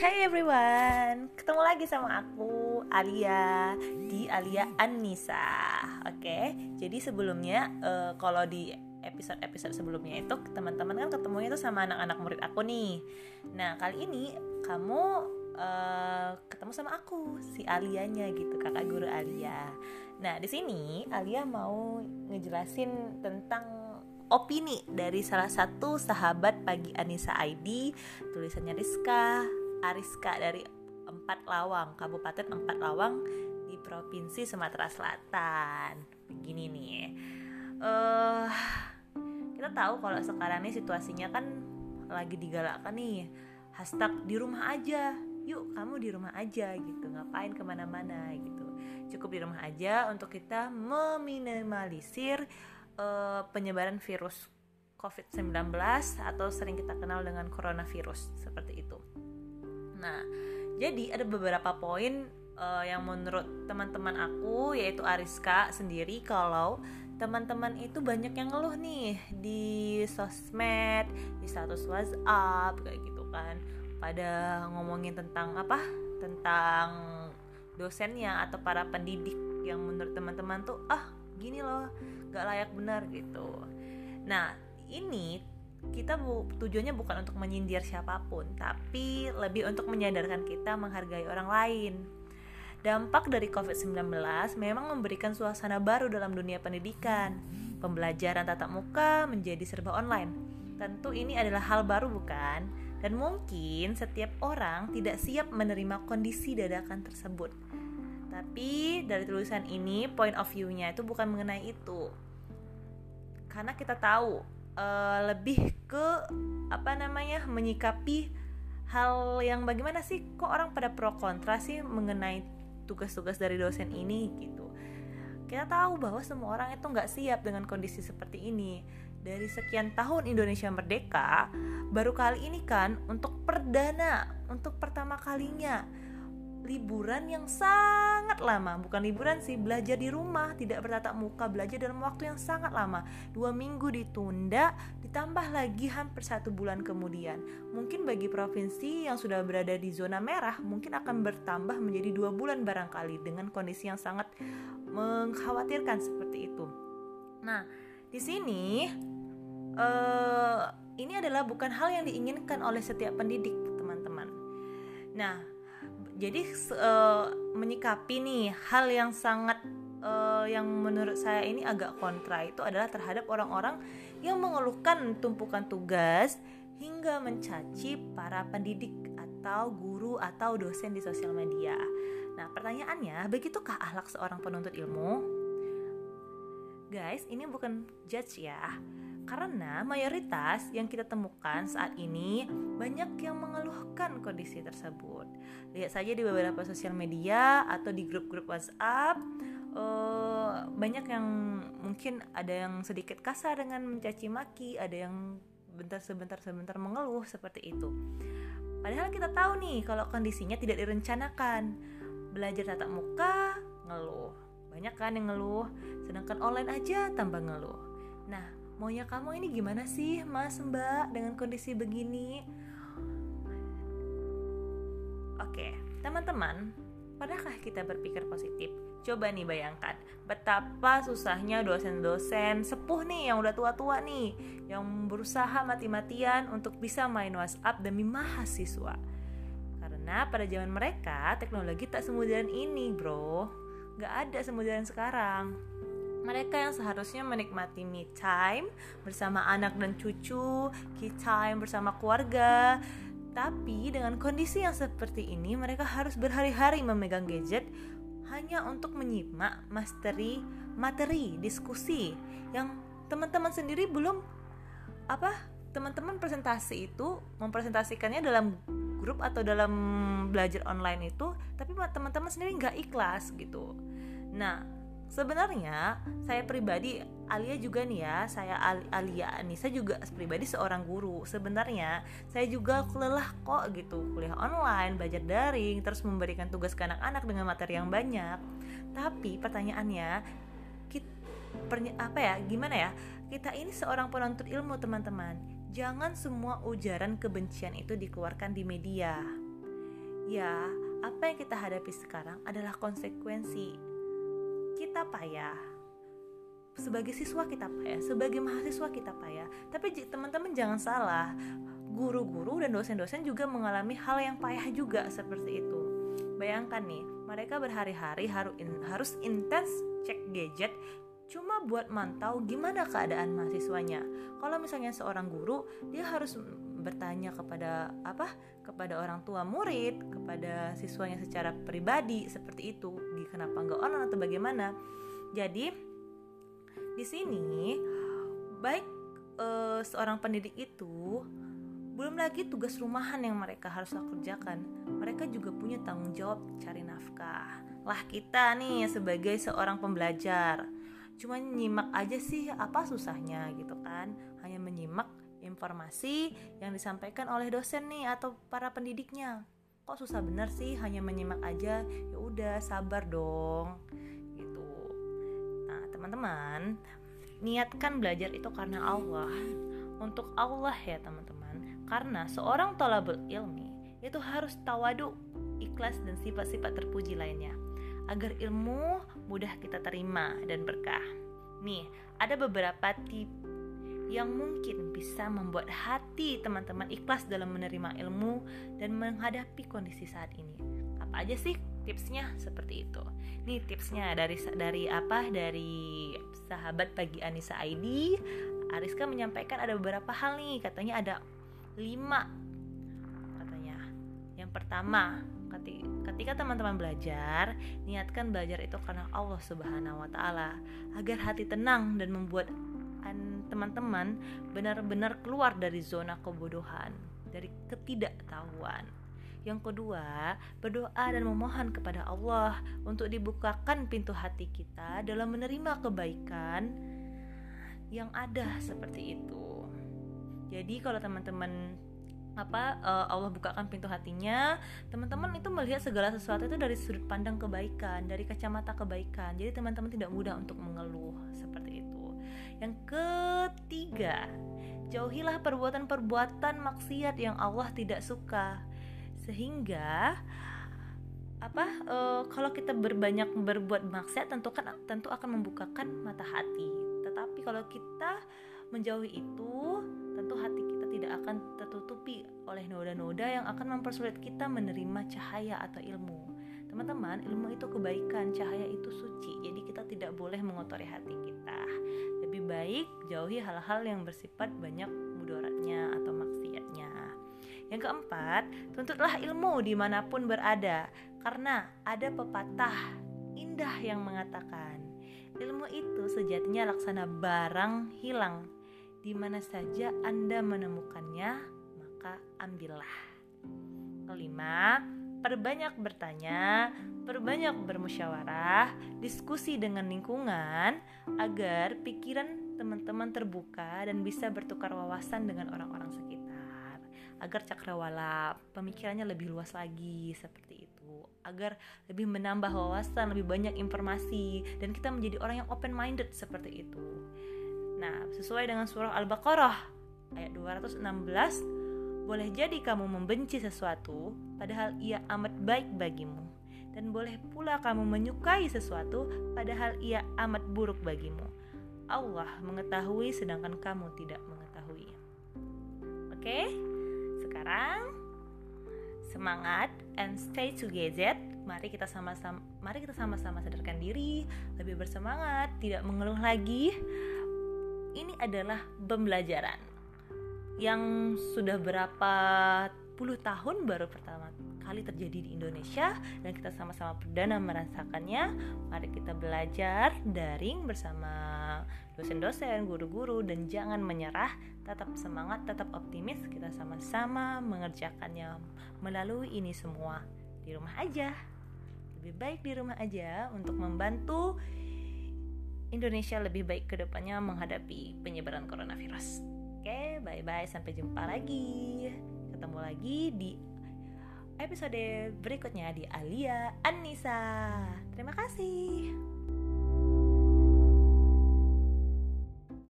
Hey everyone, ketemu lagi sama aku Alia di Alia Annisa. Oke, jadi sebelumnya kalau di episode sebelumnya itu teman-teman kan ketemunya itu sama anak-anak murid aku nih. Nah kali ini kamu ketemu sama aku si Alianya gitu, kakak guru Alia. Nah di sini Alia mau ngejelasin tentang opini dari salah satu sahabat pagi Annisa ID, tulisannya Rizka dari Empat Lawang, Kabupaten Empat Lawang di Provinsi Sumatera Selatan. Begini nih, kita tahu kalau sekarang nih situasinya kan lagi digalakkan nih, hashtag di rumah aja. Yuk kamu di rumah aja gitu, ngapain kemana-mana gitu. Cukup di rumah aja untuk kita meminimalisir penyebaran virus COVID-19 atau sering kita kenal dengan coronavirus seperti itu. Nah, jadi ada beberapa poin yang menurut teman-teman aku yaitu Ariska sendiri, kalau teman-teman itu banyak yang ngeluh nih di sosmed, di status WhatsApp kayak gitu kan, pada ngomongin tentang apa? Tentang dosennya atau para pendidik yang menurut teman-teman tuh gini loh, gak layak benar gitu. Nah ini kita tujuannya bukan untuk menyindir siapapun, tapi lebih untuk menyadarkan kita menghargai orang lain. Dampak dari COVID-19 memang memberikan suasana baru dalam dunia pendidikan. Pembelajaran tatap muka menjadi serba online. Tentu ini adalah hal baru bukan? Dan mungkin setiap orang tidak siap menerima kondisi dadakan tersebut. Tapi dari tulisan ini point of view-nya itu bukan mengenai itu, karena kita tahu lebih ke menyikapi hal yang bagaimana sih kok orang pada pro kontra sih mengenai tugas-tugas dari dosen ini gitu. Kita tahu bahwa semua orang itu nggak siap dengan kondisi seperti ini. Dari sekian tahun Indonesia merdeka, baru kali ini kan untuk pertama kalinya liburan yang sangat lama, bukan liburan sih, belajar di rumah, tidak bertatap muka, belajar dalam waktu yang sangat lama. 2 minggu ditunda, ditambah lagi hampir 1 bulan kemudian. Mungkin bagi provinsi yang sudah berada di zona merah, mungkin akan bertambah menjadi 2 bulan barangkali, dengan kondisi yang sangat mengkhawatirkan seperti itu. Nah, di sini ini adalah bukan hal yang diinginkan oleh setiap pendidik, teman-teman. Nah, jadi menyikapi nih hal yang sangat yang menurut saya ini agak kontra itu adalah terhadap orang-orang yang mengeluhkan tumpukan tugas hingga mencaci para pendidik atau guru atau dosen di sosial media. Nah pertanyaannya, begitukah akhlak seorang penuntut ilmu? Guys, ini bukan judge ya, karena mayoritas yang kita temukan saat ini banyak yang mengeluhkan kondisi tersebut. Lihat saja di beberapa sosial media atau di grup-grup WhatsApp, banyak yang mungkin ada yang sedikit kasar dengan mencaci maki, ada yang sebentar mengeluh seperti itu. Padahal kita tahu nih kalau kondisinya tidak direncanakan, belajar tatap muka ngeluh, banyak kan yang ngeluh, sedangkan online aja tambah ngeluh. Nah, maunya kamu ini gimana sih mas mbak dengan kondisi begini? Oke, teman-teman, pernahkah kita berpikir positif? Coba nih bayangkan betapa susahnya dosen-dosen sepuh nih yang udah tua-tua nih, yang berusaha mati-matian untuk bisa main WhatsApp demi mahasiswa. Karena pada zaman mereka teknologi tak semudahan ini bro, gak ada semudahan sekarang. Mereka yang seharusnya menikmati me time bersama anak dan cucu, key time bersama keluarga. Tapi dengan kondisi yang seperti ini, mereka harus berhari-hari memegang gadget hanya untuk menyimak materi diskusi yang teman-teman sendiri belum teman-teman presentasi itu mempresentasikannya dalam grup atau dalam belajar online itu, tapi teman-teman sendiri nggak ikhlas gitu. Nah, sebenarnya saya pribadi Alia juga nih ya, Alia Annisa juga pribadi seorang guru. Sebenarnya saya juga lelah kok gitu, kuliah online, belajar daring, terus memberikan tugas ke anak-anak dengan materi yang banyak. Tapi pertanyaannya, kita ini seorang penuntut ilmu teman-teman. Jangan semua ujaran kebencian itu dikeluarkan di media. Ya, apa yang kita hadapi sekarang adalah konsekuensi. Kita payah. Sebagai siswa kita payah, sebagai mahasiswa kita payah. Tapi teman-teman jangan salah, guru-guru dan dosen-dosen juga mengalami hal yang payah juga seperti itu. Bayangkan nih, mereka berhari-hari harus intens cek gadget cuma buat mantau gimana keadaan mahasiswanya. Kalau misalnya seorang guru, dia harus bertanya kepada orang tua murid, kepada siswanya secara pribadi seperti itu, kenapa enggak online atau bagaimana. Jadi di sini, baik seorang pendidik itu, belum lagi tugas rumahan yang mereka harus kerjakan, mereka juga punya tanggung jawab cari nafkah. Lah kita nih sebagai seorang pembelajar, cuma nyimak aja sih, apa susahnya gitu kan? Hanya menyimak informasi yang disampaikan oleh dosen nih atau para pendidiknya. Kok susah bener sih hanya menyimak aja? Ya udah, sabar dong. Teman-teman, niatkan belajar itu karena Allah, untuk Allah ya teman-teman. Karena seorang thalabul ilmi itu harus tawadu, ikhlas, dan sifat-sifat terpuji lainnya, agar ilmu mudah kita terima dan berkah. Nih, ada beberapa tips yang mungkin bisa membuat hati teman-teman ikhlas dalam menerima ilmu dan menghadapi kondisi saat ini. Apa aja sih tipsnya? Seperti itu. Nih tipsnya dari sahabat pagi Annisa ID. Ariska menyampaikan ada beberapa hal nih, katanya ada 5 katanya. Yang pertama, ketika teman-teman belajar, niatkan belajar itu karena Allah Subhanahu wa taala, agar hati tenang dan membuat teman-teman benar-benar keluar dari zona kebodohan, dari ketidaktahuan. Yang kedua, berdoa dan memohon kepada Allah untuk dibukakan pintu hati kita dalam menerima kebaikan yang ada seperti itu. Jadi kalau teman-teman Allah bukakan pintu hatinya, teman-teman itu melihat segala sesuatu itu dari sudut pandang kebaikan, dari kacamata kebaikan. Jadi teman-teman tidak mudah untuk mengeluh seperti itu. Yang ketiga, jauhilah perbuatan-perbuatan maksiat yang Allah tidak suka. Sehingga kalau kita berbanyak berbuat maksiat tentu akan membukakan mata hati. Tetapi kalau kita menjauhi itu, tentu hati kita tidak akan tertutupi oleh noda-noda yang akan mempersulit kita menerima cahaya atau ilmu. Teman-teman, ilmu itu kebaikan, cahaya itu suci. Jadi kita tidak boleh mengotori hati kita. Lebih baik jauhi hal-hal yang bersifat banyak mudaratnya atau maksiatnya. Yang keempat, tuntutlah ilmu dimanapun berada, karena ada pepatah indah yang mengatakan, ilmu itu sejatinya laksana barang hilang, di mana saja Anda menemukannya, maka ambillah. Kelima, perbanyak bertanya, perbanyak bermusyawarah, diskusi dengan lingkungan, agar pikiran teman-teman terbuka dan bisa bertukar wawasan dengan orang-orang sekitar, agar cakrawala pemikirannya lebih luas lagi seperti itu, agar lebih menambah wawasan, lebih banyak informasi, dan kita menjadi orang yang open minded seperti itu. Nah, sesuai dengan surah Al-Baqarah ayat 216, boleh jadi kamu membenci sesuatu padahal ia amat baik bagimu, dan boleh pula kamu menyukai sesuatu padahal ia amat buruk bagimu. Allah mengetahui sedangkan kamu tidak mengetahui. Oke? Sekarang semangat and stay together. Mari kita sama-sama sadarkan diri, lebih bersemangat, tidak mengeluh lagi. Ini adalah pembelajaran yang sudah berapa puluh tahun baru pertama kali terjadi di Indonesia, dan kita sama-sama perdana merasakannya. Mari kita belajar daring bersama dosen-dosen, guru-guru, dan jangan menyerah. Tetap semangat, tetap optimis, kita sama-sama mengerjakannya melalui ini semua. Di rumah aja, lebih baik di rumah aja, untuk membantu Indonesia lebih baik ke depannya menghadapi penyebaran coronavirus. Oke, bye-bye, sampai jumpa lagi. Ketemu lagi di episode berikutnya di Alia Annisa. Terima kasih.